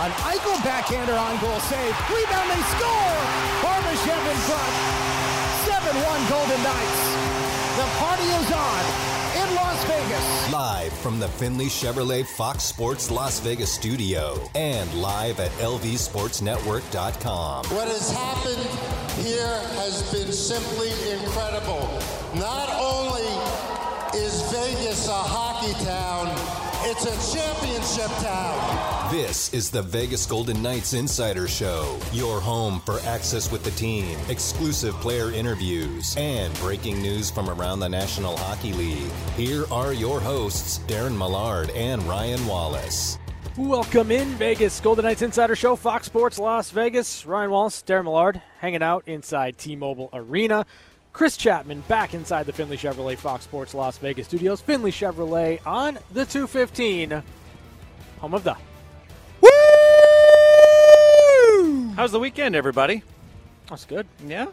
An Eichel backhander on goal save. Rebound, they score! Barbashev in front. 7-1 Golden Knights. The party is on in Las Vegas. Live from the Finley Chevrolet Fox Sports Las Vegas studio and live at LVSportsNetwork.com. What has happened here has been simply incredible. Not only is Vegas a hockey town, it's a championship town. This is the Vegas Golden Knights Insider Show, your home for access with the team, exclusive player interviews, and breaking news from around the National Hockey League. Here are your hosts, Darren Millard and Ryan Wallace. Welcome in, Vegas Golden Knights Insider Show, Fox Sports Las Vegas. Ryan Wallace, Darren Millard, hanging out inside T-Mobile Arena. Chris Chapman back inside the Finley Chevrolet Fox Sports Las Vegas studios. Finley Chevrolet on the 215, home of the Woo! How's the weekend, everybody? That's good. Yeah,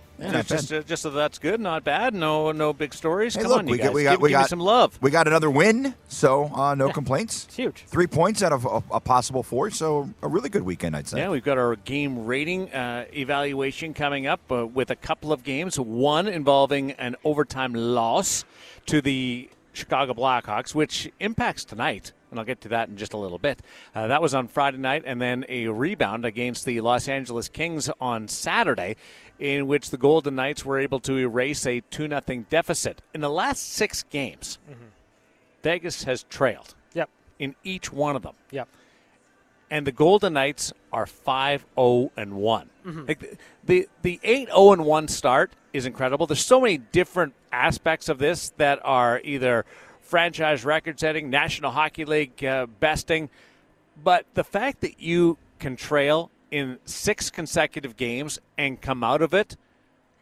just so that's good, not bad. No big stories. Hey, Come on, we got some love. We got another win, so no complaints. It's huge. 3 points out of a possible four, so a really good weekend, I'd say. Yeah, we've got our game rating evaluation coming up with a couple of games. One involving an overtime loss to the Chicago Blackhawks, which impacts tonight. And I'll get to that in just a little bit. That was on Friday night, and then a rebound against the Los Angeles Kings on Saturday, in which the Golden Knights were able to erase a 2-0 deficit. In the last six games, Vegas has trailed in each one of them. Yep. And the Golden Knights are 5-0-1. Like the 8-0-1 start is incredible. There's so many different aspects of this that are either franchise record setting, National Hockey League besting. But the fact that you can trail in six consecutive games and come out of it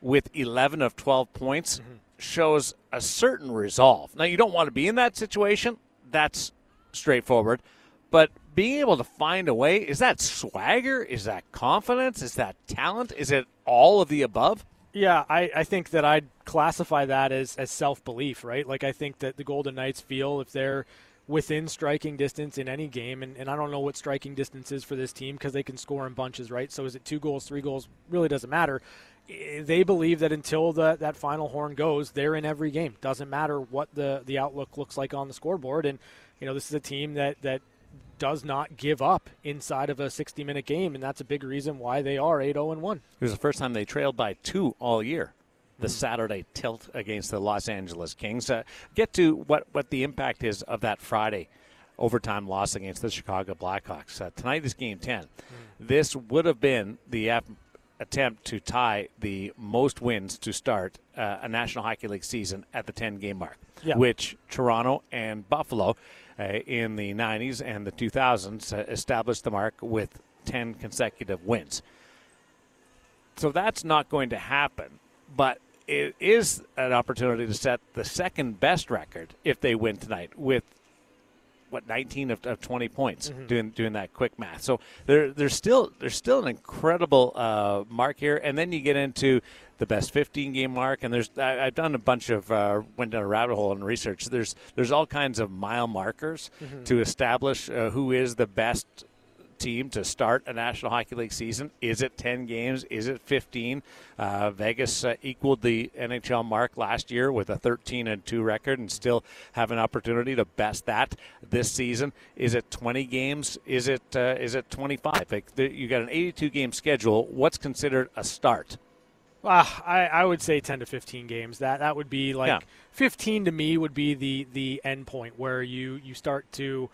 with 11 of 12 points shows a certain resolve. Now, you don't want to be in that situation. That's straightforward. But being able to find a way, is that swagger? Is that confidence? Is that talent? Is it all of the above? Yeah, I think that I'd classify that as self-belief, right? Like, I think that the Golden Knights feel if they're within striking distance in any game, and I don't know what striking distance is for this team because they can score in bunches, right? So is it 2 goals, 3 goals? Really doesn't matter. They believe that until that final horn goes, they're in every game. Doesn't matter what the outlook looks like on the scoreboard. And, you know, this is a team that does not give up inside of a 60-minute game, and that's a big reason why they are 8-0-1. It was the first time they trailed by 2 all year, the Saturday tilt against the Los Angeles Kings. Get to what the impact is of that Friday overtime loss against the Chicago Blackhawks. Tonight is Game 10. This would have been the attempt to tie the most wins to start a National Hockey League season at the 10-game mark, which Toronto and Buffalo in the 90s and the 2000s established the mark with 10 consecutive wins. So that's not going to happen, but it is an opportunity to set the second best record if they win tonight with 19 of 20 points, doing that quick math. So there's still an incredible mark here, and then you get into the best 15-game mark, and I've done a bunch of went down a rabbit hole in research. There's all kinds of mile markers to establish who is the best team to start a National Hockey League season. Is it 10 games? Is it 15? Vegas equaled the NHL mark last year with a 13-2 record and still have an opportunity to best that this season. Is it 20 games? Is it 25? Like, you got an 82-game schedule. What's considered a start? Well, I would say 10 to 15 games. That would be 15 to me would be the end point where you start to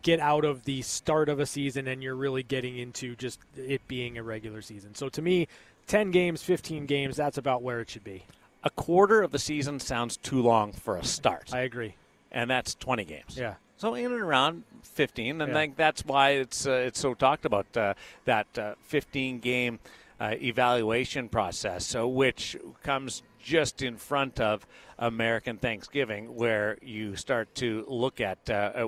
get out of the start of a season and you're really getting into just it being a regular season. So to me, 10 games, 15 games, that's about where it should be. A quarter of the season sounds too long for a start. I agree. And that's 20 games. Yeah. So in and around 15, and I think that's why it's so talked about, that 15-game evaluation process, so which comes just in front of American Thanksgiving, where you start to look at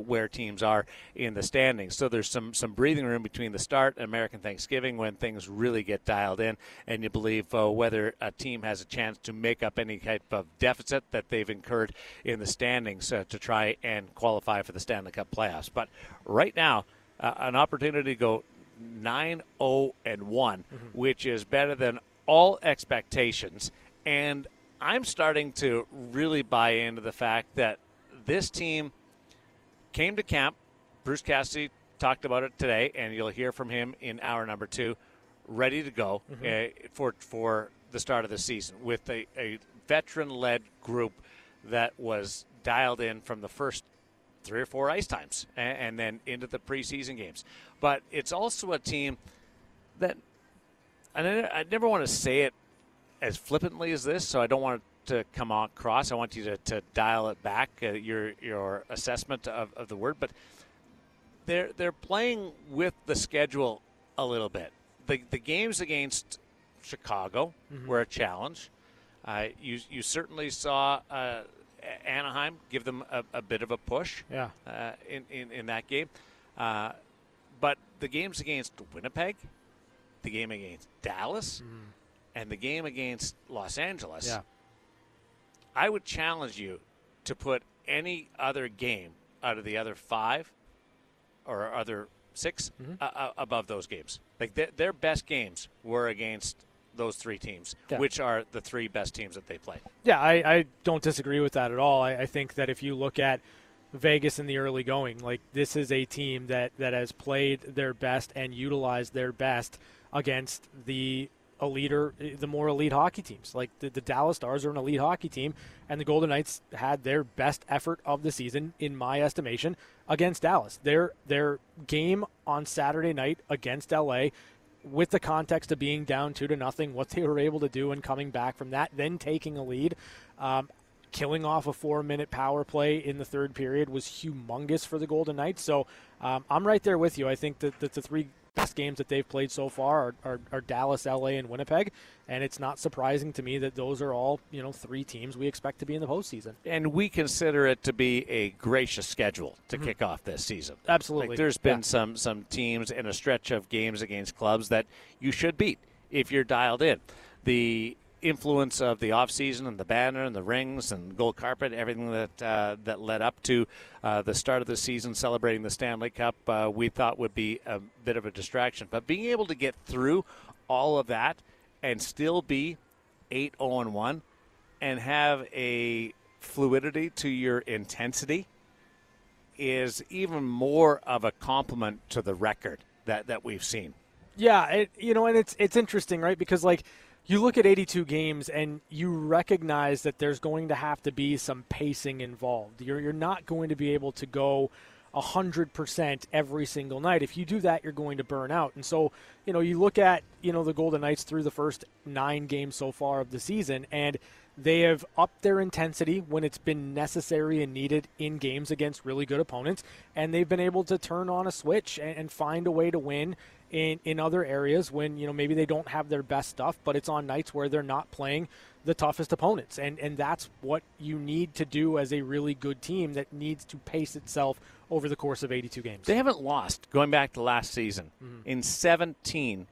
where teams are in the standings. So there's some breathing room between the start and American Thanksgiving when things really get dialed in and you believe whether a team has a chance to make up any type of deficit that they've incurred in the standings to try and qualify for the Stanley Cup playoffs. But right now, an opportunity to go 9-0-1, which is better than all expectations. And I'm starting to really buy into the fact that this team came to camp. Bruce Cassidy talked about it today, and you'll hear from him in hour number 2, ready to go for the start of the season with a veteran-led group that was dialed in from the first 3 or 4 ice times and then into the preseason games. But it's also a team that, and I never want to say it as flippantly as this, so I don't want to come across. I want you to dial it back, your assessment of the word. But they're playing with the schedule a little bit. The games against Chicago were a challenge. You certainly saw Anaheim give them a bit of a push in that game. But the games against Winnipeg, the game against Dallas, and the game against Los Angeles, I would challenge you to put any other game out of the other 5 or other 6 above those games. Like their best games were against those 3 teams, which are the 3 best teams that they play. Yeah, I don't disagree with that at all. I think that if you look at Vegas in the early going, like this is a team that has played their best and utilized their best against the more elite hockey teams. Like the Dallas Stars are an elite hockey team, and the Golden Knights had their best effort of the season, in my estimation, against Dallas. Their game on Saturday night against LA, with the context of being down 2-0, what they were able to do and coming back from that, then taking a lead, killing off a 4-minute power play in the third period was humongous for the Golden Knights. So I'm right there with you. I think that the 3 best games that they've played so far are Dallas, LA, and Winnipeg, and it's not surprising to me that those are all 3 teams we expect to be in the postseason. And we consider it to be a gracious schedule to kick off this season. Absolutely. Like there's been some teams in a stretch of games against clubs that you should beat if you're dialed in. The influence of the offseason and the banner and the rings and gold carpet, everything that led up to the start of the season celebrating the Stanley Cup, we thought would be a bit of a distraction. But being able to get through all of that and still be 8-0-1 and have a fluidity to your intensity is even more of a compliment to the record that we've seen. Yeah, and it's interesting, right? Because you look at 82 games and you recognize that there's going to have to be some pacing involved. You're not going to be able to go 100% every single night. If you do that, you're going to burn out. And so, you look at, the Golden Knights through the first 9 games so far of the season, and they have upped their intensity when it's been necessary and needed in games against really good opponents, and they've been able to turn on a switch and find a way to win in other areas when maybe they don't have their best stuff, but it's on nights where they're not playing the toughest opponents, and that's what you need to do as a really good team that needs to pace itself over the course of 82 games. They haven't lost, going back to last season, in 17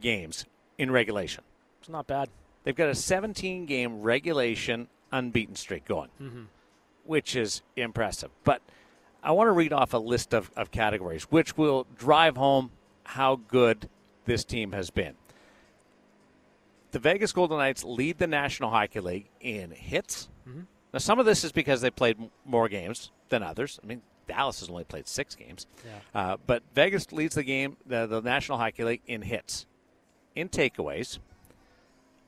games in regulation. It's not bad. They've got a 17-game regulation unbeaten streak going, which is impressive. But I want to read off a list of categories, which will drive home how good this team has been. The Vegas Golden Knights lead the National Hockey League in hits. Now, some of this is because they played more games than others. I mean, Dallas has only played 6 games. But Vegas leads the National Hockey League in hits, in takeaways,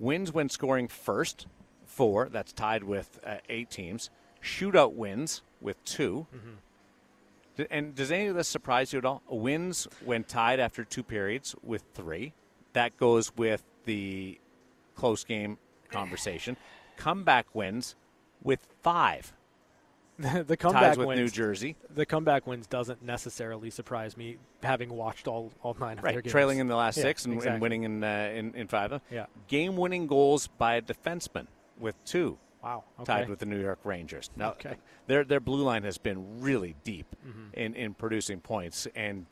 wins when scoring first, 4. That's tied with 8 teams. Shootout wins with 2. And does any of this surprise you at all? Wins when tied after 2 periods with 3. That goes with the close game conversation. Comeback wins with 5. The comeback wins with New Jersey. The comeback wins doesn't necessarily surprise me, having watched all 9 of their games. Trailing in the last 6 and winning in 5 of them. Yeah. Game-winning goals by a defenseman with 2. Wow. Okay. Tied with the New York Rangers. Now, their blue line has been really deep in producing points, and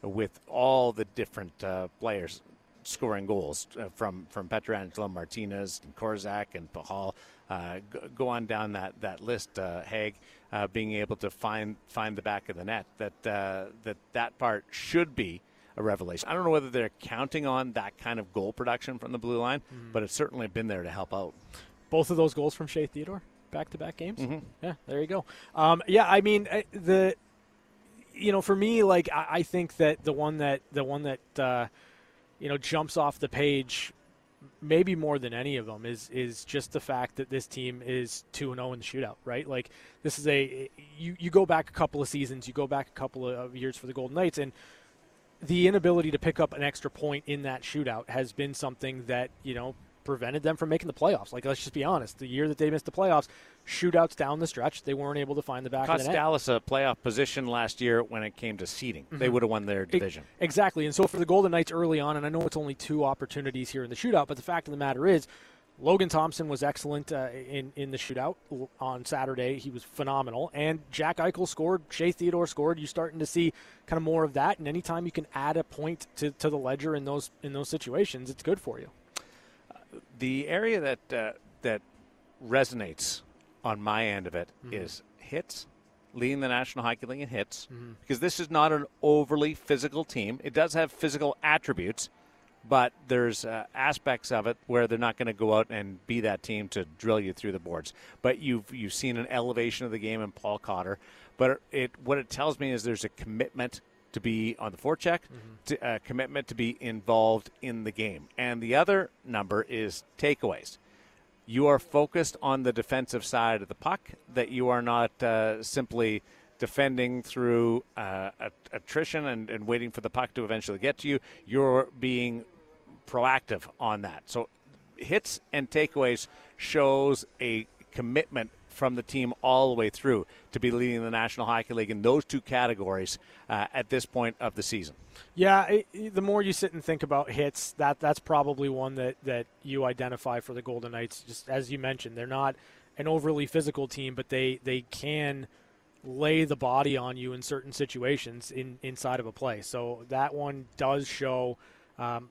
with all the different players scoring goals from Pietrangelo, Martinez, and Korzak, and Pahal. Go on down that list, Haig, being able to find the back of the net. That part should be a revelation. I don't know whether they're counting on that kind of goal production from the blue line, but it's certainly been there to help out. Both of those goals from Shea Theodore, back-to-back games? Mm-hmm. Yeah, there you go. I mean, for me, I think that the one that jumps off the page maybe more than any of them is just the fact that this team is 2-0 in the shootout, right? Like, this is you go back a couple of seasons, you go back a couple of years for the Golden Knights, and the inability to pick up an extra point in that shootout has been something that, prevented them from making the playoffs. Like, let's just be honest. The year that they missed the playoffs, shootouts down the stretch, they weren't able to find the back of the net. Cost Dallas a playoff position last year when it came to seeding. Mm-hmm. They would have won their division. Exactly. And so for the Golden Knights early on, and I know it's only two opportunities here in the shootout, but the fact of the matter is Logan Thompson was excellent in the shootout on Saturday. He was phenomenal. And Jack Eichel scored. Shea Theodore scored. You're starting to see kind of more of that. And anytime you can add a point to the ledger in those situations, it's good for you. The area that resonates on my end of it is hits, leading the National Hockey League in hits, because this is not an overly physical team. It does have physical attributes, but there's aspects of it where they're not going to go out and be that team to drill you through the boards. But you've seen an elevation of the game in Paul Cotter. But what it tells me is there's a commitment to be on the forecheck, a commitment to be involved in the game. And the other number is takeaways. You are focused on the defensive side of the puck, that you are not simply defending through attrition and waiting for the puck to eventually get to you. You're being proactive on that. So hits and takeaways shows a commitment from the team all the way through to be leading the National Hockey League in those two categories at this point of the season. Yeah, the more you sit and think about hits, that's probably one that you identify for the Golden Knights. Just as you mentioned, they're not an overly physical team, but they can lay the body on you in certain situations inside of a play. So that one does show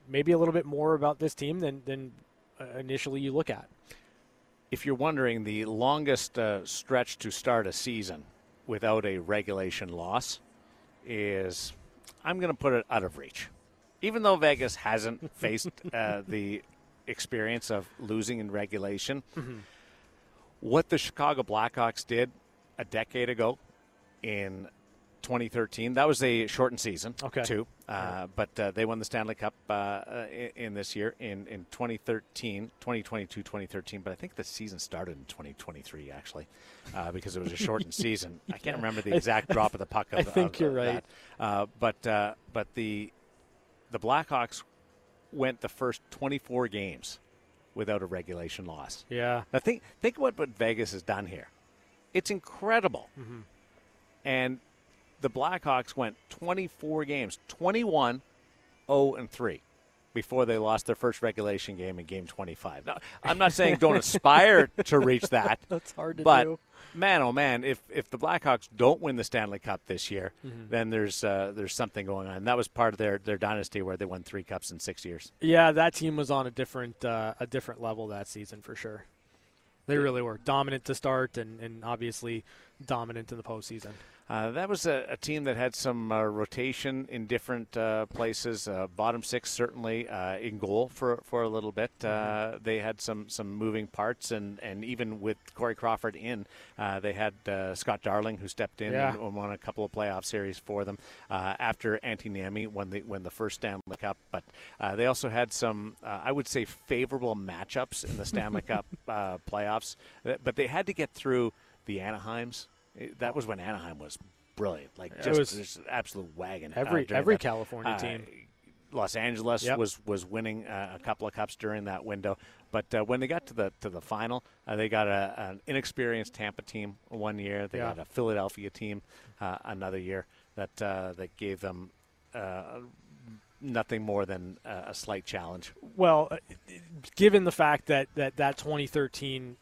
maybe a little bit more about this team than initially you look at. If you're wondering, the longest stretch to start a season without a regulation loss is, I'm going to put it, out of reach. Even though Vegas hasn't faced the experience of losing in regulation, what the Chicago Blackhawks did a decade ago in 2013, that was a shortened season, too. But they won the Stanley Cup in this year, in 2013, but I think the season started in 2023, actually, because it was a shortened season. I can't remember the exact drop of the puck. I think you're right. But the Blackhawks went the first 24 games without a regulation loss. Yeah. Now think about what Vegas has done here. It's incredible. And the Blackhawks went 24 games, 21-0-3, before they lost their first regulation game in Game 25. Now, I'm not saying don't aspire to reach that. That's hard to do. But, man, oh, man, if the Blackhawks don't win the Stanley Cup this year, then there's something going on. And that was part of their dynasty where they won 3 cups in 6 years. Yeah, that team was on a different level that season for sure. They really were dominant to start and obviously dominant in the postseason. That was a team that had some rotation in different places. Bottom six certainly in goal for a little bit. They had some moving parts, and even with Corey Crawford in, they had Scott Darling, who stepped in and won a couple of playoff series for them after Antti Niemi won the first Stanley Cup. But they also had some, I would say, favorable matchups in the Stanley Cup playoffs. But they had to get through the Anaheims. That was when Anaheim was brilliant. Like, it was an absolute wagon. Every California team. Los Angeles was winning a couple of cups during that window. But when they got to the final, they got an inexperienced Tampa team one year. They got a Philadelphia team another year that gave them nothing more than a slight challenge. Well, given the fact that 2013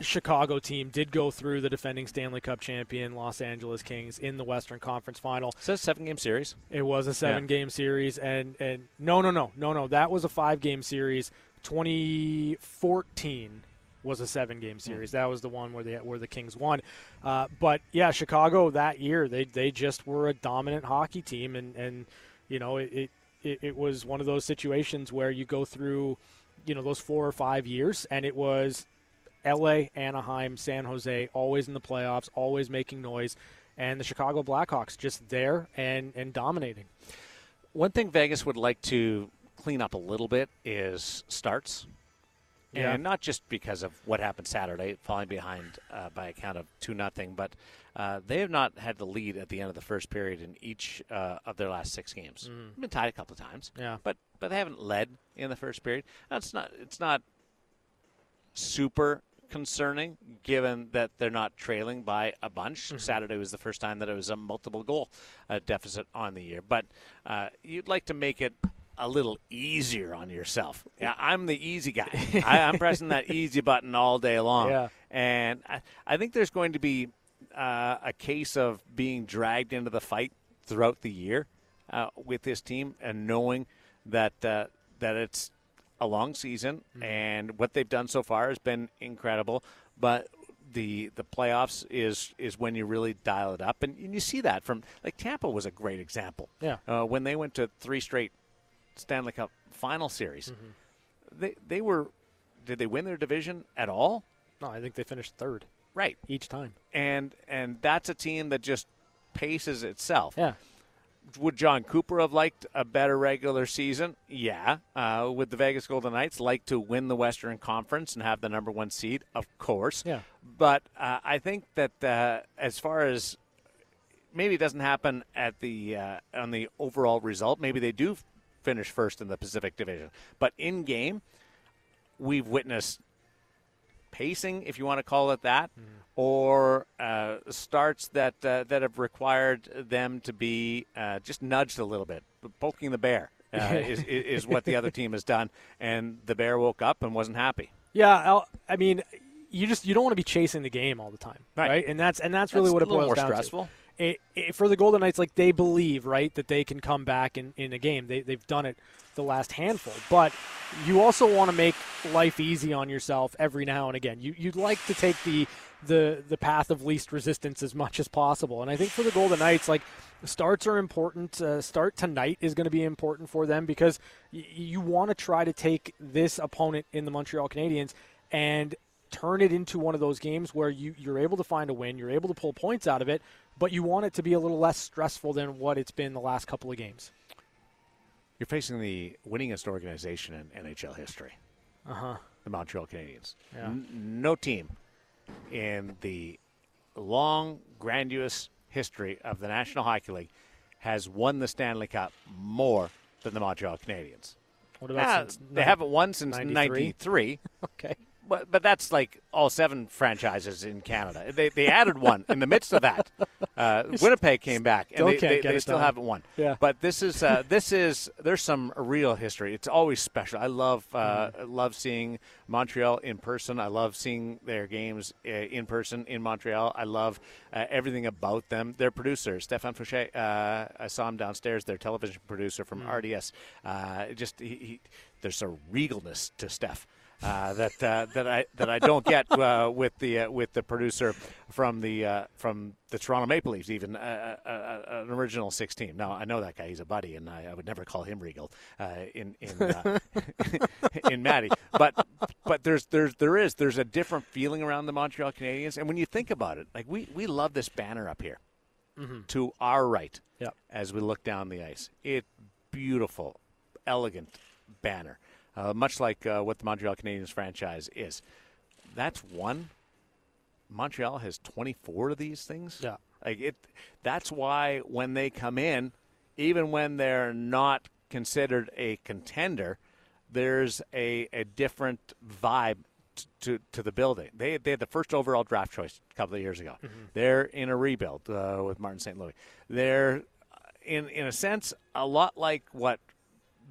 Chicago team did go through the defending Stanley Cup champion Los Angeles Kings in the Western Conference Final. It's a 7-game series. It was a 7-game series, and no, that was a 5-game series. 2014 was a 7-game series. That was the one where the Kings won. But yeah, Chicago that year, they just were a dominant hockey team, and you know, it was one of those situations where you go through, you know, those 4 or 5 years, and it was LA, Anaheim, San Jose, always in the playoffs, always making noise, and the Chicago Blackhawks just there and dominating. One thing Vegas would like to clean up a little bit is starts. Yeah. And not just because of what happened Saturday, falling behind by a count of 2-0, but they have not had the lead at the end of the first period in each of their last 6 games. They've been tied a couple of times, but they haven't led in the first period. It's not super concerning, given that they're not trailing by a bunch. Mm-hmm. Saturday was the first time that it was a multiple goal deficit on the year, but you'd like to make it a little easier on yourself. Yeah, I'm the easy guy. I'm pressing that easy button all day long. Yeah. And I think there's going to be a case of being dragged into the fight throughout the year with this team, and knowing that that it's a long season, and what they've done so far has been incredible. But the playoffs is when you really dial it up. And you see that from, like, Tampa was a great example. Yeah. When they went to 3 straight Stanley Cup final series. Mm-hmm. They were, did they win their division at all? No, I think they finished 3rd. Right. Each time. And that's a team that just paces itself. Yeah. Would John Cooper have liked a better regular season? Yeah. Would the Vegas Golden Knights like to win the Western Conference and have the number 1 seed? Of course. Yeah. But I think that as far as, maybe it doesn't happen at the on the overall result, maybe they do finish 1st in the Pacific Division. But in game, we've witnessed pacing, if you want to call it that, or starts that have required them to be just nudged a little bit. Poking the bear is what the other team has done, and the bear woke up and wasn't happy. Yeah, I mean, you don't want to be chasing the game all the time, right? And that's really what it boils down to. It's a little more stressful. For the Golden Knights, like, they believe, right, that they can come back in a game. They've done it the last handful. But you also want to make life easy on yourself every now and again. You'd like to take the path of least resistance as much as possible. And I think for the Golden Knights, like, starts are important. Start tonight is going to be important for them, because you want to try to take this opponent in the Montreal Canadiens and turn it into one of those games where you're able to find a win, you're able to pull points out of it, but you want it to be a little less stressful than what it's been the last couple of games. You're facing the winningest organization in NHL history, the Montreal Canadiens. Yeah. No team in the long, grandiose history of the National Hockey League has won the Stanley Cup more than the Montreal Canadiens. What about since they haven't won since 1993. Okay. But that's like all 7 franchises in Canada. They added one in the midst of that. Winnipeg came back, and they still haven't won. Yeah. But this is there's some real history. It's always special. I love seeing Montreal in person. I love seeing their games in person in Montreal. I love everything about them. Their producer, Stéphane Fouché, I saw him downstairs, their television producer from RDS. There's a regalness to Steph. That I don't get with the producer from the Toronto Maple Leafs, even an original 6 team. Now I know that guy; he's a buddy, and I would never call him regal in Matty. But there's a different feeling around the Montreal Canadiens, and when you think about it, like we love this banner up here to our right as we look down the ice. It's beautiful, elegant banner. Much like what the Montreal Canadiens franchise is. That's one. Montreal has 24 of these things. Yeah. That's why when they come in, even when they're not considered a contender, there's a different vibe to the building. They had the first overall draft choice a couple of years ago. Mm-hmm. They're in a rebuild with Martin St. Louis. They're, in a sense, a lot like what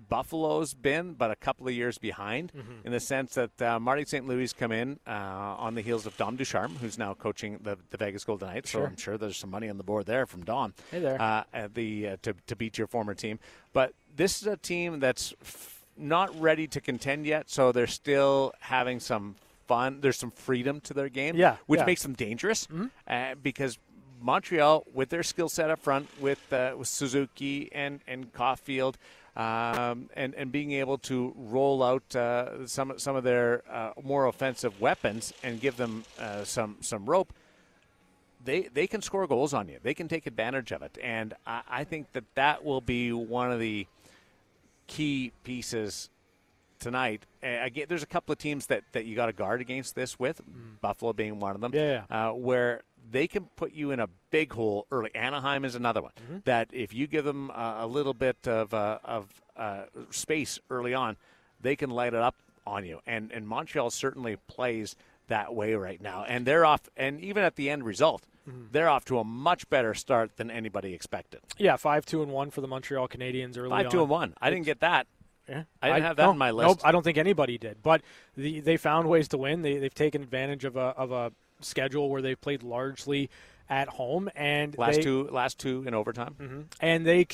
Buffalo's been, but a couple of years behind in the sense that Martin St. Louis come in on the heels of Dom Ducharme, who's now coaching the Vegas Golden Knights. Sure. So I'm sure there's some money on the board there from Dom. Hey there. To beat your former team. But this is a team that's not ready to contend yet, so they're still having some fun. There's some freedom to their game, which makes them dangerous because Montreal, with their skill set up front, with Suzuki and Caulfield, and being able to roll out some of their more offensive weapons and give them some rope, they can score goals on you. They can take advantage of it, and I think that will be one of the key pieces tonight. Again, there's a couple of teams that you got to guard against this with, Buffalo being one of them, where they can put you in a big hole early. Anaheim is another one that if you give them a little bit of space early on, they can light it up on you. And Montreal certainly plays that way right now. And they're off, and even at the end result, they're off to a much better start than anybody expected. Yeah, 5-2-1 for the Montreal Canadiens early on. 5-2-1. I didn't get that. Yeah. I didn't have that on my list. Nope, I don't think anybody did. But they found ways to win. They've taken advantage of a schedule where they've played largely at home, and last two in overtime. And they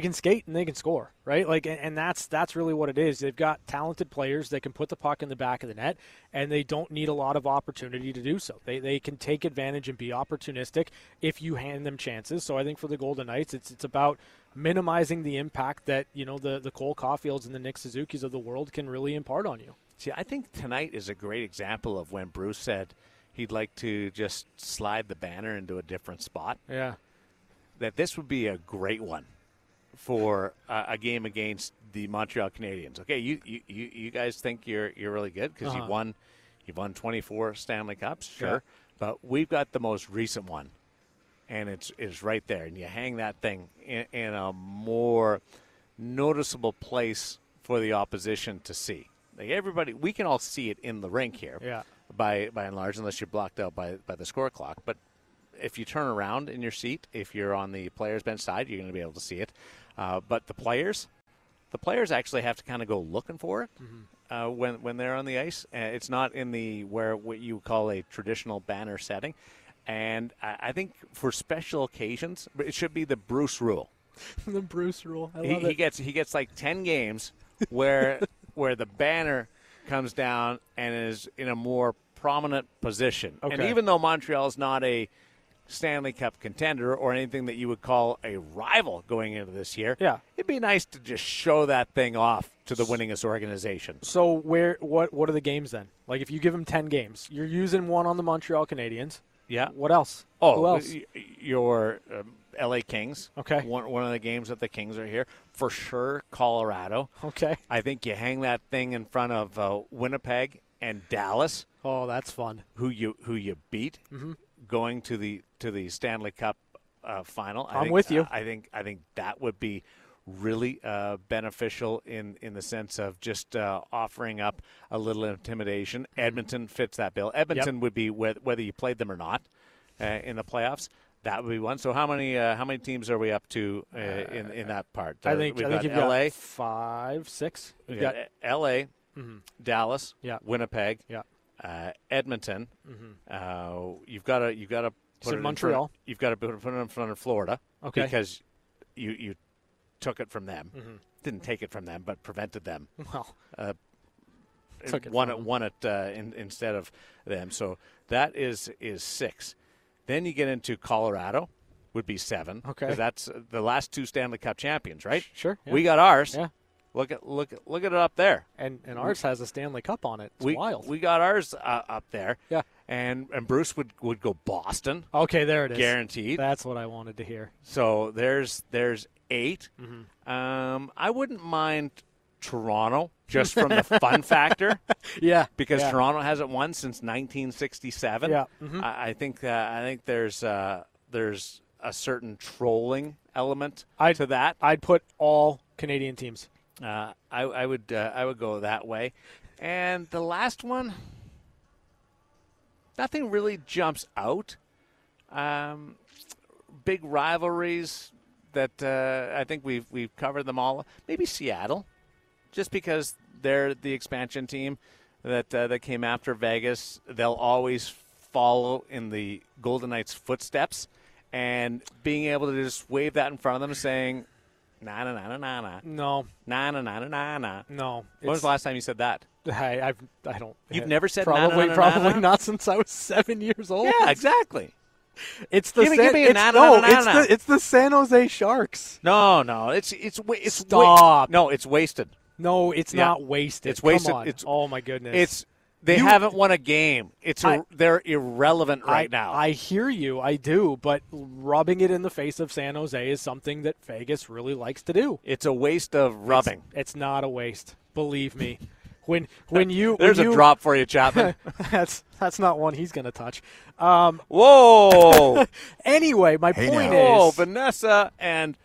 can skate and they can score, right? Like, and that's really what it is. They've got talented players that can put the puck in the back of the net, and they don't need a lot of opportunity to do so. They can take advantage and be opportunistic if you hand them chances. So I think for the Golden Knights, it's about minimizing the impact that, you know, the Cole Caulfields and the Nick Suzukis of the world can really impart on you. See, I think tonight is a great example of when Bruce said he'd like to just slide the banner into a different spot. Yeah. That this would be a great one for a game against the Montreal Canadiens. Okay, you guys think you're really good because you've won 24 Stanley Cups, sure. Yeah. But we've got the most recent one, and it's right there. And you hang that thing in a more noticeable place for the opposition to see. Like everybody, we can all see it in the rink here, by and large, unless you're blocked out by the score clock. But if you turn around in your seat, if you're on the players' bench side, you're going to be able to see it. But the players actually have to kind of go looking for it when they're on the ice. It's not in the what you call a traditional banner setting. And I think for special occasions, it should be the Bruce rule. The Bruce rule. I love it. He gets like 10 games where. Where the banner comes down and is in a more prominent position. Okay. And even though Montreal is not a Stanley Cup contender or anything that you would call a rival going into this year, it'd be nice to just show that thing off to the winningest organization. So what are the games then? Like if you give them 10 games, you're using one on the Montreal Canadiens. Yeah. What else? Oh, who else? Your LA Kings. Okay. One of the games that the Kings are here. For sure, Colorado. Okay. I think you hang that thing in front of Winnipeg and Dallas. Oh, that's fun. Who you beat going to the Stanley Cup final. I'm with you. I think that would be really beneficial in the sense of just offering up a little intimidation. Edmonton fits that bill. Edmonton would be whether you played them or not in the playoffs. That would be one. So how many teams are we up to in that part? I think you've got LA, 5, 6. You've got LA, Dallas, Winnipeg, Edmonton. You've got to put it in Montreal. You've got to put it in front of Florida, okay? Because you took it from them. Didn't take it from them, but prevented them. Well, won it instead of them. So that is 6. Then you get into Colorado, would be 7. Okay, because that's the last 2 Stanley Cup champions, right? Sure. Yeah. We got ours. Yeah. Look at it up there. And ours has a Stanley Cup on it. It's wild. We got ours up there. Yeah. And Bruce would go Boston. Okay, there it is. Guaranteed. That's what I wanted to hear. So there's 8. I wouldn't mind Toronto, just from the fun factor. Because Toronto hasn't won since 1967. Yeah. I think there's a certain trolling element to that. I'd put all Canadian teams. I would go that way. And the last one, nothing really jumps out. Big rivalries that I think we've covered them all. Maybe Seattle. Just because they're the expansion team that came after Vegas, they'll always follow in the Golden Knights' footsteps, and being able to just wave that in front of them, saying "na na na na na." No. "Na na na na na." No. When was the last time you said that? I don't. You've never said probably not since I was 7 years old. Yeah, exactly. It's the it's the San Jose Sharks. No, it's stop. No, it's wasted. No, it's not wasted. It's wasted. Come on. Oh my goodness. They haven't won a game. They're irrelevant right now. I hear you. I do. But rubbing it in the face of San Jose is something that Vegas really likes to do. It's a waste of rubbing. It's not a waste. Believe me. When you there's a drop for you, Chapman. that's not one he's going to touch. Whoa. Anyway, my point is. Oh, Vanessa, and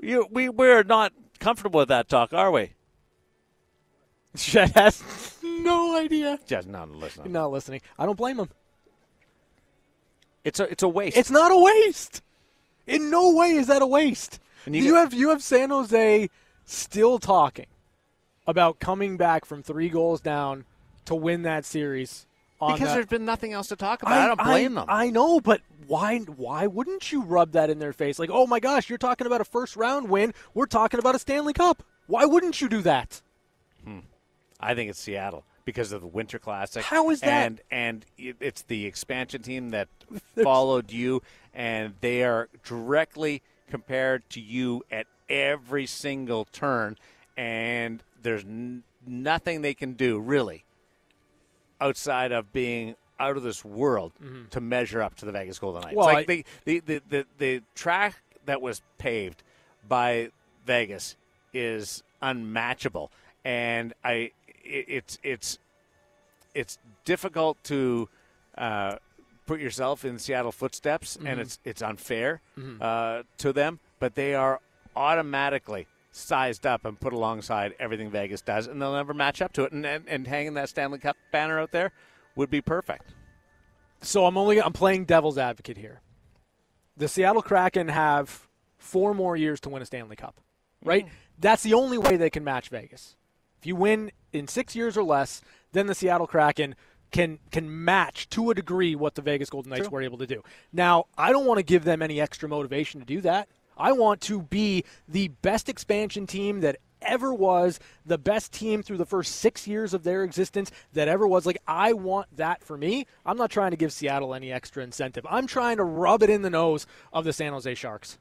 we're not comfortable with that talk, are we? Chet has no idea. Chet's not listening. Not listening. I don't blame him. It's a waste. It's not a waste. In no way is that a waste. And you have San Jose still talking about coming back from 3 goals down to win that series. Because there's been nothing else to talk about. I don't blame them. I know, but why wouldn't you rub that in their face? Like, oh, my gosh, you're talking about a first-round win. We're talking about a Stanley Cup. Why wouldn't you do that? I think it's Seattle because of the Winter Classic. How is that? And it's the expansion team that followed you, and they are directly compared to you at every single turn, and there's nothing they can do, really, outside of being out of this world to measure up to the Vegas Golden Knights. Well, like the track that was paved by Vegas is unmatchable. And it's difficult to put yourself in Seattle footsteps, and it's unfair to them. But they are automatically sized up and put alongside everything Vegas does, and they'll never match up to it. And hanging that Stanley Cup banner out there would be perfect. So I'm playing devil's advocate here. The Seattle Kraken have 4 more years to win a Stanley Cup, right? Mm. That's the only way they can match Vegas. If you win in 6 years or less, then the Seattle Kraken can match to a degree what the Vegas Golden Knights were able to do. Now, I don't want to give them any extra motivation to do that. I want to be the best expansion team that ever was, the best team through the first 6 years of their existence that ever was. Like, I want that for me. I'm not trying to give Seattle any extra incentive. I'm trying to rub it in the nose of the San Jose Sharks.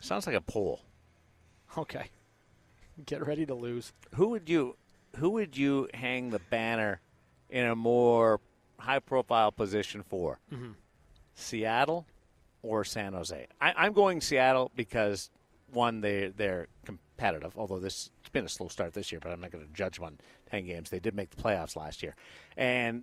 Sounds like a poll. Okay. Get ready to lose. Who would you hang the banner in a more high-profile position for? Mm-hmm. Seattle or San Jose? I'm going Seattle because, one, they're competitive, although it's been a slow start this year, but I'm not going to judge them on 10 games. They did make the playoffs last year. And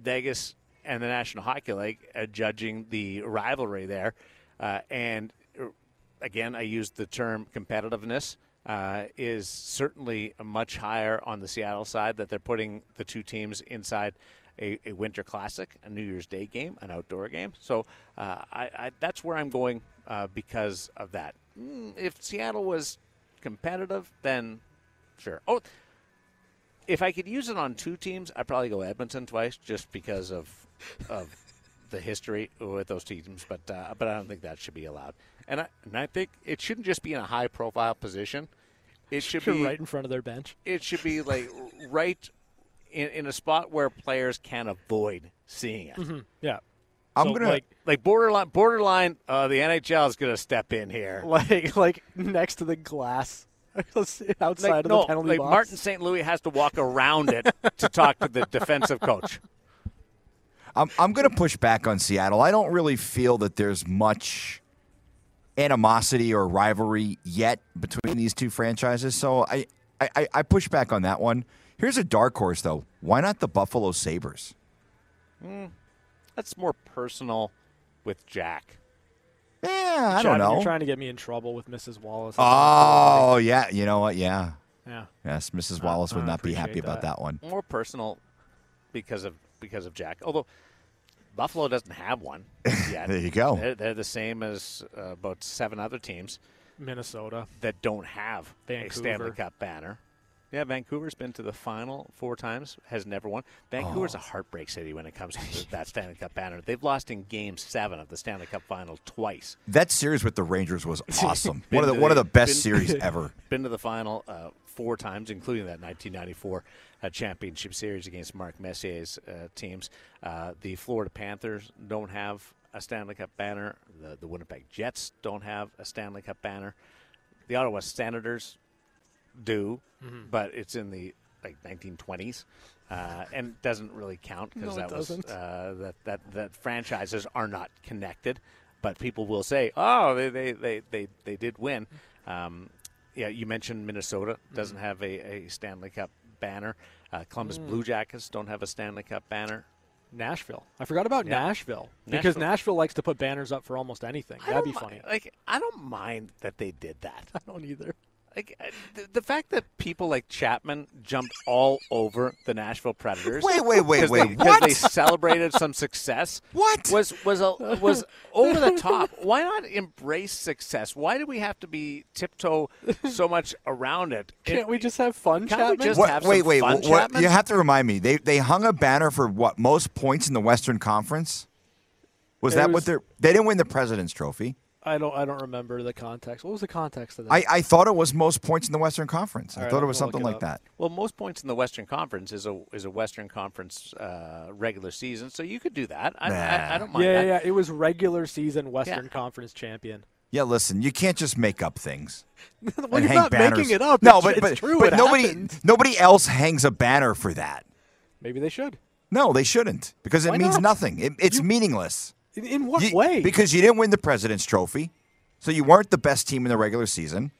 Vegas and the National Hockey League are judging the rivalry there. Again, I used the term competitiveness, is certainly much higher on the Seattle side, that they're putting the 2 teams inside a Winter Classic, a New Year's Day game, an outdoor game. So that's where I'm going because of that. If Seattle was competitive, then sure. Oh, if I could use it on 2 teams, I'd probably go Edmonton twice just because of the history with those teams, but I don't think that should be allowed. And I think it shouldn't just be in a high-profile position. It should be right in front of their bench. It should be like right in a spot where players can avoid seeing it. Mm-hmm. Yeah, I'm so gonna like borderline. The NHL is gonna step in here, like next to the glass outside of the penalty box. Martin St. Louis has to walk around it to talk to the defensive coach. I'm gonna push back on Seattle. I don't really feel that there's much animosity or rivalry yet between these 2 franchises. So I push back on that one. Here's a dark horse, though. Why not the Buffalo Sabres? That's more personal with Jack. Yeah, I don't know. You're trying to get me in trouble with Mrs. Wallace. Oh, yeah. You know what? Yeah. Yeah. Yes, Mrs. Wallace would not be happy about that one. More personal because of Jack. Although Buffalo doesn't have one yet. There you go. They're the same as about 7 other teams. Minnesota. That don't have a Stanley Cup banner. Yeah, Vancouver's been to the final 4 times, has never won. Vancouver's a heartbreak city when it comes to that Stanley Cup banner. They've lost in Game 7 of the Stanley Cup final twice. That series with the Rangers was awesome. one of the best series ever. Been to the final 4 times, including that 1994 championship series against Mark Messier's teams. The Florida Panthers don't have a Stanley Cup banner. The Winnipeg Jets don't have a Stanley Cup banner. The Ottawa Senators do, but it's in the like 1920s, and doesn't really count because that franchises are not connected. But people will say, oh, they did win. Yeah, you mentioned Minnesota doesn't have a Stanley Cup banner. Columbus Blue Jackets don't have a Stanley Cup banner. Nashville. I forgot about Nashville. Because Nashville likes to put banners up for almost anything. That'd be funny. Like, I don't mind that they did that. I don't either. Like, the fact that people like Chapman jumped all over the Nashville Predators. Wait. Because they celebrated some success. What? Was over the top. Why not embrace success? Why do we have to be tiptoe so much around it? Can't we just have fun, Chapman? Wait, you have to remind me. They hung a banner for what, most points in the Western Conference? They didn't win the President's Trophy. I don't remember the context. What was the context of that? I thought it was most points in the Western Conference. I thought it was something like that. Well, most points in the Western Conference is a Western Conference regular season, so you could do that. I don't mind that. Yeah, it was regular season Western Conference champion. Yeah, listen, you can't just make up things. Well, you're not making it up. No, it's true. But nobody else hangs a banner for that. Maybe they should. No, they shouldn't, because it means nothing. It's meaningless. In what way? Because you didn't win the President's Trophy, so you weren't the best team in the regular season.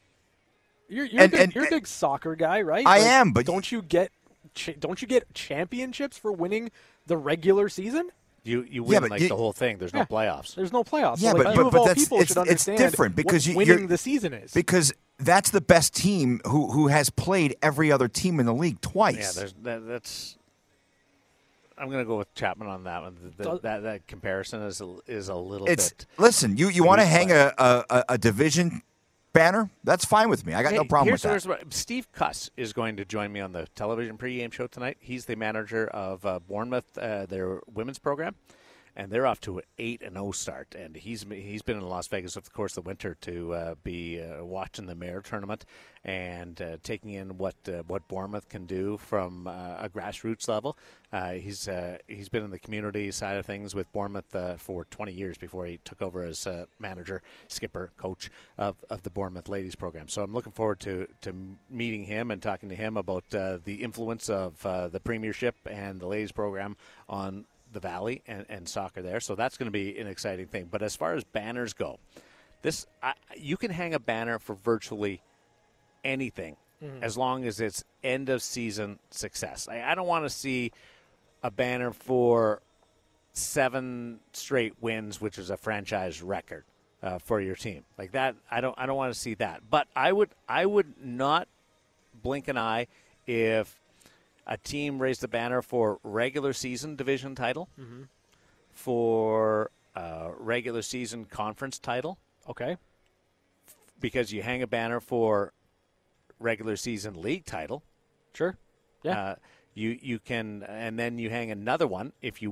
You're a big soccer guy, right? I am, but don't you get championships for winning the regular season? You win the whole thing. There's no playoffs. There's no playoffs. Yeah, so but people should understand it's different because winning the season is because that's the best team who has played every other team in the league twice. Yeah, that's. I'm going to go with Chapman on that one. That comparison is a little bit. Listen, you want to hang a division banner? That's fine with me. I got no problem with that. Steve Kuss is going to join me on the television pregame show tonight. He's the manager of Bournemouth, their women's program, and they're off to an 8-0 start. And he's been in Las Vegas, of course, the winter to be watching the Mayor Tournament and taking in what Bournemouth can do from a grassroots level. He's been in the community side of things with Bournemouth for 20 years before he took over as manager, skipper, coach of the Bournemouth ladies program. So I'm looking forward to meeting him and talking to him about the influence of the Premiership and the ladies program on the Valley and soccer there. So that's going to be an exciting thing. But as far as banners go, you can hang a banner for virtually anything as long as it's end-of-season success. I don't want to see a banner for 7 straight wins, which is a franchise record for your team. Like that, I don't want to see that. But I would not blink an eye if a team raised the banner for regular season division title, for regular season conference title. Okay. Because you hang a banner for regular season league title. Sure. Yeah. You can, and then you hang another one if you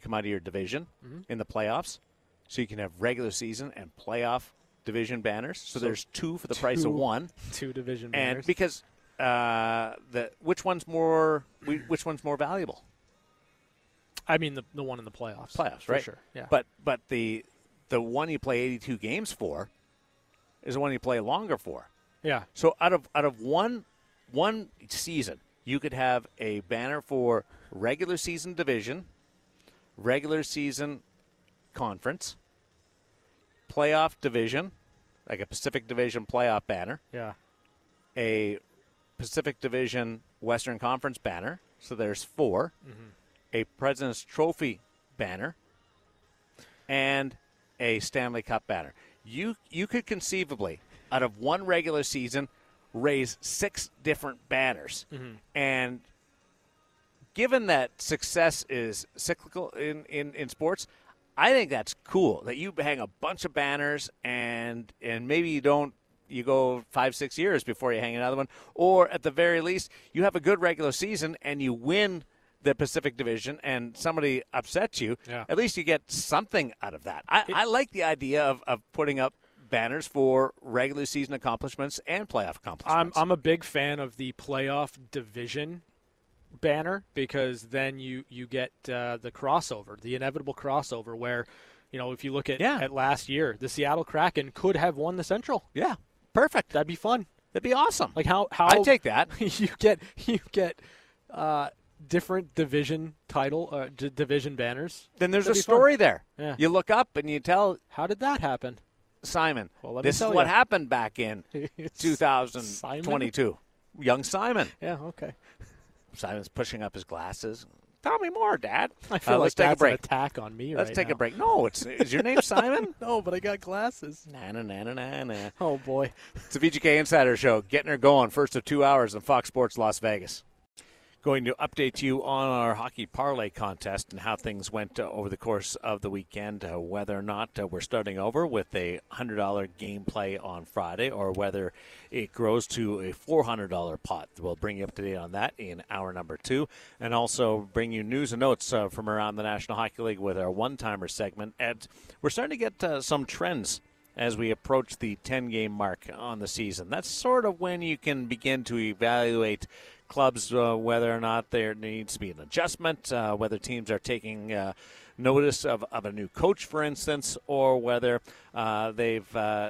come out of your division in the playoffs, so you can have regular season and playoff division banners. So there's 2 for the price of 1. 2 division banners. And because which one's more valuable? I mean the one in the playoffs. Playoffs, right? For sure. Yeah. But the one you play 82 games for is the one you play longer for. Yeah. So out of one season, you could have a banner for regular season division, regular season conference, playoff division, like a Pacific Division playoff banner. Yeah. A Pacific Division Western Conference banner, so there's 4, a President's Trophy banner, and a Stanley Cup banner. You could conceivably, out of one regular season, raise 6 different banners. And given that success is cyclical in sports, I think that's cool that you hang a bunch of banners and maybe you go 5-6 years before you hang another one, or at the very least, you have a good regular season and you win the Pacific Division and somebody upsets you. Yeah. At least you get something out of that. I like the idea of putting up banners for regular season accomplishments and playoff accomplishments. I'm a big fan of the playoff division banner because then you get the crossover, the inevitable crossover where You know, if you look at last year, the Seattle Kraken could have won the Central. Yeah, perfect. That'd be fun. That'd be awesome. Like how I'd take that. You get different division title division banners. Then there's That'd a story fun. There. Yeah. You look up and you tell. How did that happen, Simon? Well, this is what happened back in 2022. Simon? Young Simon. Yeah. Okay. Simon's pushing up his glasses. Tell me more, Dad. I feel like that's an attack on me right now. Let's take a break. No, is your name Simon? No, but I got glasses. Na-na-na-na-na-na. Oh, boy. It's the VGK Insider Show, getting her going, first of 2 hours on Fox Sports Las Vegas. Going to update you on our hockey parlay contest and how things went over the course of the weekend, whether or not we're starting over with a $100 game play on Friday or whether it grows to a $400 pot. We'll bring you up to date on that in hour number 2 and also bring you news and notes from around the National Hockey League with our one-timer segment. And we're starting to get some trends as we approach the 10-game mark on the season. That's sort of when you can begin to evaluate clubs, whether or not there needs to be an adjustment, whether teams are taking notice of a new coach, for instance, or whether the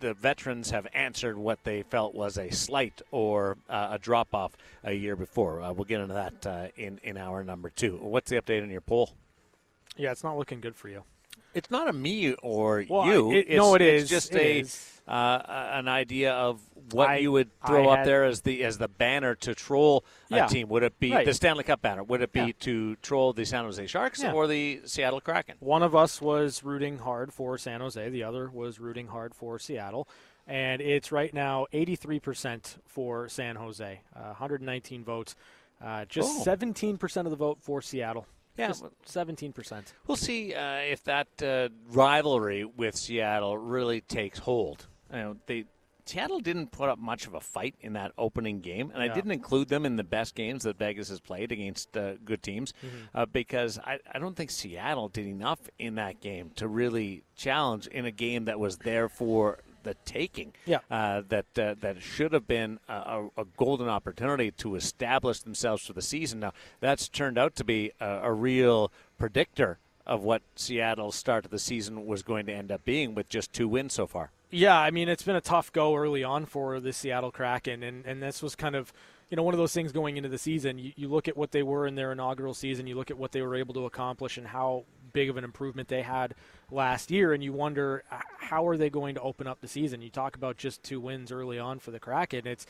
veterans have answered what they felt was a slight or a drop-off a year before. We'll get into that in hour number 2. What's the update on your poll? Yeah, it's not looking good for you. It's not a me or you. It's just an idea of what you would throw up there as the banner to troll a team. Would it be the Stanley Cup banner? Would it be to troll the San Jose Sharks or the Seattle Kraken? One of us was rooting hard for San Jose. The other was rooting hard for Seattle. And it's right now 83% for San Jose, 119 votes. Just 17% of the vote for Seattle. Yeah, 17%. We'll see if that rivalry with Seattle really takes hold. You know, Seattle didn't put up much of a fight in that opening game, and I didn't include them in the best games that Vegas has played against good teams because I don't think Seattle did enough in that game to really challenge in a game that was there for the taking, that should have been a golden opportunity to establish themselves for the season. Now, that's turned out to be a real predictor of what Seattle's start of the season was going to end up being with just 2 wins so far. Yeah, I mean, it's been a tough go early on for the Seattle Kraken, and this was kind of, you know, one of those things going into the season. You look at what they were in their inaugural season, you look at what they were able to accomplish and how big of an improvement they had last year, and you wonder how are they going to open up the season. You talk about just 2 wins early on for the Kraken. It's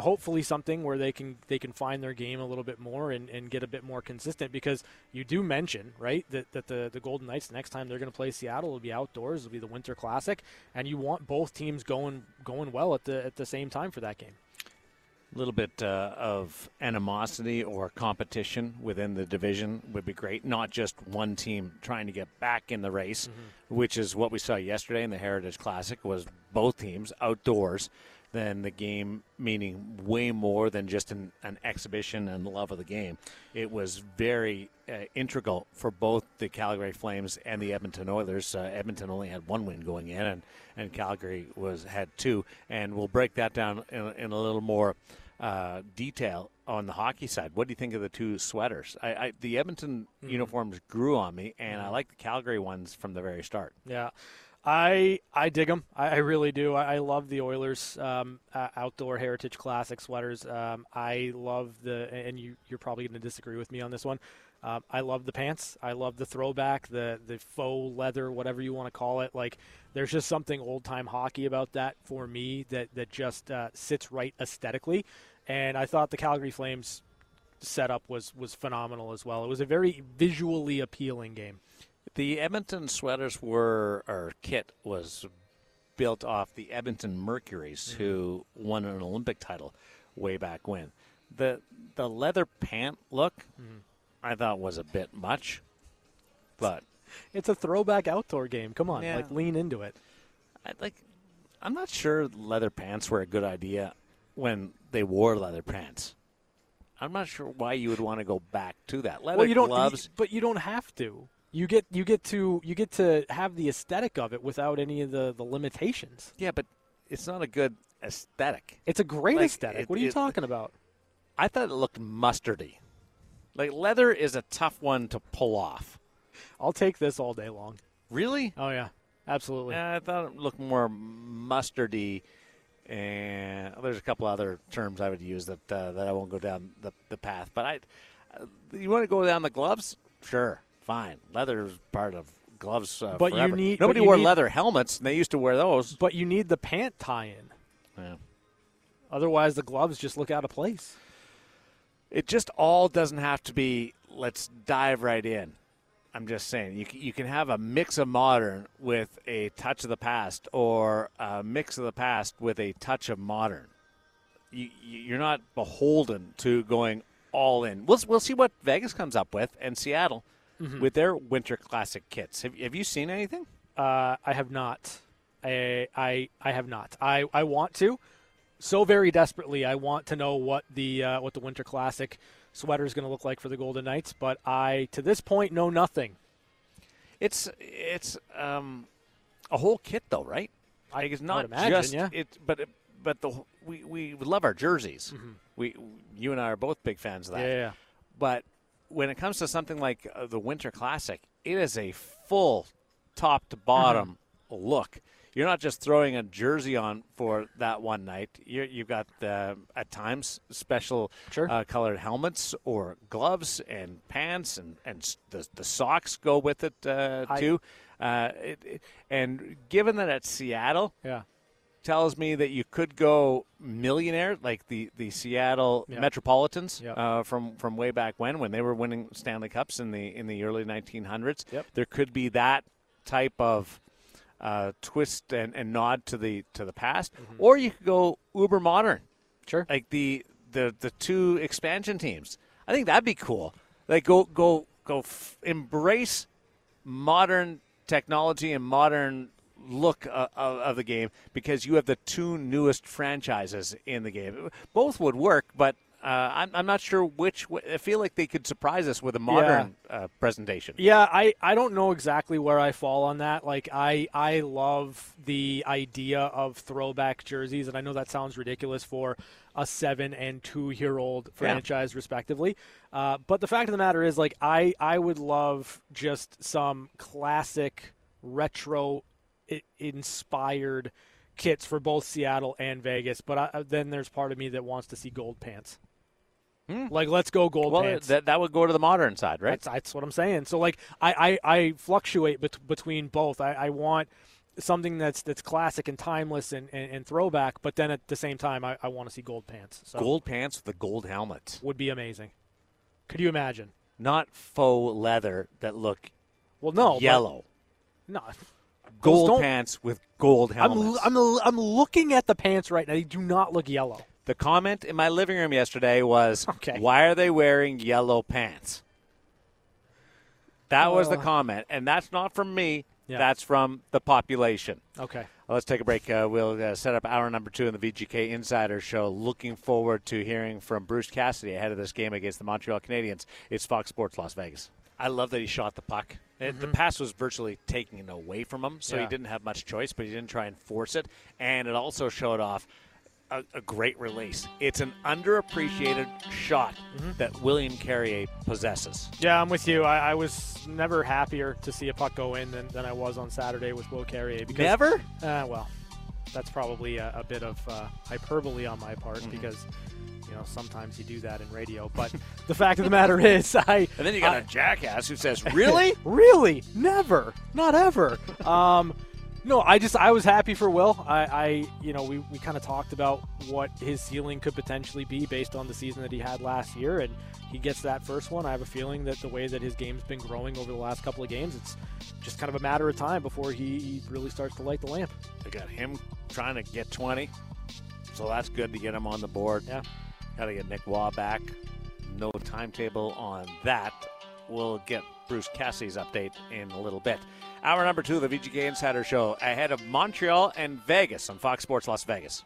hopefully something where they can find their game a little bit more and get a bit more consistent, because you do mention, right, that the Golden Knights, next time they're going to play Seattle, will be outdoors, it'll be the Winter Classic, and you want both teams going well at the same time for that game. A little bit of animosity or competition within the division would be great. Not just one team trying to get back in the race, which is what we saw yesterday in the Heritage Classic, was both teams outdoors, then the game meaning way more than just an exhibition and love of the game. It was very integral for both the Calgary Flames and the Edmonton Oilers. Edmonton only had 1 win going in, and Calgary had 2. And we'll break that down in a little more detail on the hockey side. What do you think of the 2 sweaters? The Edmonton uniforms grew on me, and I like the Calgary ones from the very start. Yeah. I dig them. I really do. I love the Oilers outdoor Heritage Classic sweaters. I love and you're probably going to disagree with me on this one. I love the pants. I love the throwback, the faux leather, whatever you want to call it. Like, there's just something old-time hockey about that for me that just sits right aesthetically. And I thought the Calgary Flames setup was phenomenal as well. It was a very visually appealing game. The Edmonton sweaters kit was built off the Edmonton Mercuries, who won an Olympic title way back when. The leather pant look, I thought was a bit much, but it's a throwback outdoor game. Come on, lean into it. I'm not sure leather pants were a good idea when they wore leather pants. I'm not sure why you would want to go back to that. Leather gloves, but you don't have to. You get to have the aesthetic of it without any of the limitations. Yeah, but it's not a good aesthetic. It's a great aesthetic. What are you talking about? I thought it looked mustardy. Like, leather is a tough one to pull off. I'll take this all day long. Really? Oh, yeah. Absolutely. I thought it looked more mustardy. And there's a couple other terms I would use that that I won't go down the path. But you want to go down the gloves? Sure, fine. Leather is part of gloves but forever. Nobody wore leather helmets, and they used to wear those. But you need the pant tie-in. Yeah. Otherwise, the gloves just look out of place. It just all doesn't have to be, let's dive right in. I'm just saying, you can have a mix of modern with a touch of the past, or a mix of the past with a touch of modern. You're not beholden to going all in. We'll see what Vegas comes up with, and Seattle with their Winter Classic kits. Have you seen anything? I have not. I have not. I want to. So very desperately, I want to know what the Winter Classic sweater is going to look like for the Golden Knights, but I, to this point, know nothing. It's a whole kit, though, right? Like it's not imagine, just yeah. it, but the we love our jerseys. Mm-hmm. You and I are both big fans of that. Yeah. But when it comes to something like the Winter Classic, it is a full top to bottom look. You're not just throwing a jersey on for that one night. You've got, at times, special colored helmets or gloves and pants, and the socks go with it, too. And given that it's Seattle, tells me that you could go millionaire, like the Seattle Metropolitans from way back when they were winning Stanley Cups in the early 1900s. Yep. There could be that type of twist and nod to the past, or you could go uber modern, like the two expansion teams. I think that'd be cool. Like go embrace modern technology and modern look of the game, because you have the two newest franchises in the game. Both would work, but I'm not sure which way. I feel like they could surprise us with a modern presentation. Yeah, I don't know exactly where I fall on that. Like, I love the idea of throwback jerseys, and I know that sounds ridiculous for a 7- and 2-year-old franchise, respectively. But the fact of the matter is, like, I would love just some classic, retro-inspired kits for both Seattle and Vegas. But then there's part of me that wants to see gold pants. Like, let's go gold pants. That would go to the modern side, right? That's what I'm saying. So, like, I fluctuate between both. I want something that's classic and timeless and throwback, but then at the same time, I want to see gold pants. So gold pants with a gold helmet. Would be amazing. Could you imagine? Not faux leather that look yellow. No. Gold pants with gold helmets. I'm looking at the pants right now. They do not look yellow. The comment in my living room yesterday was, why are they wearing yellow pants? That was the comment, and that's not from me. Yeah. That's from the population. Okay. Well, let's take a break. We'll set up hour number 2 in the VGK Insider Show. Looking forward to hearing from Bruce Cassidy ahead of this game against the Montreal Canadiens. It's Fox Sports Las Vegas. I love that he shot the puck. The pass was virtually taken away from him, so he didn't have much choice, but he didn't try and force it. And it also showed off a great release. It's an underappreciated shot that William Carrier possesses. Yeah, I'm with you. I was never happier to see a puck go in than I was on Saturday with Will Carrier. Because, never? Well, that's probably a bit of hyperbole on my part because – you know, sometimes you do that in radio, but the fact of the matter is, and then you got a jackass who says, "Really, really, never, not ever." No, I was happy for Will. We kind of talked about what his ceiling could potentially be based on the season that he had last year, and he gets that first one. I have a feeling that the way that his game's been growing over the last couple of games, it's just kind of a matter of time before he really starts to light the lamp. They got him trying to get 20, so that's good to get him on the board. Yeah. Got to get Nick Waugh back. No timetable on that. We'll get Bruce Cassidy's update in a little bit. Hour number 2 of the VGK Insider Show ahead of Montreal and Vegas on Fox Sports Las Vegas.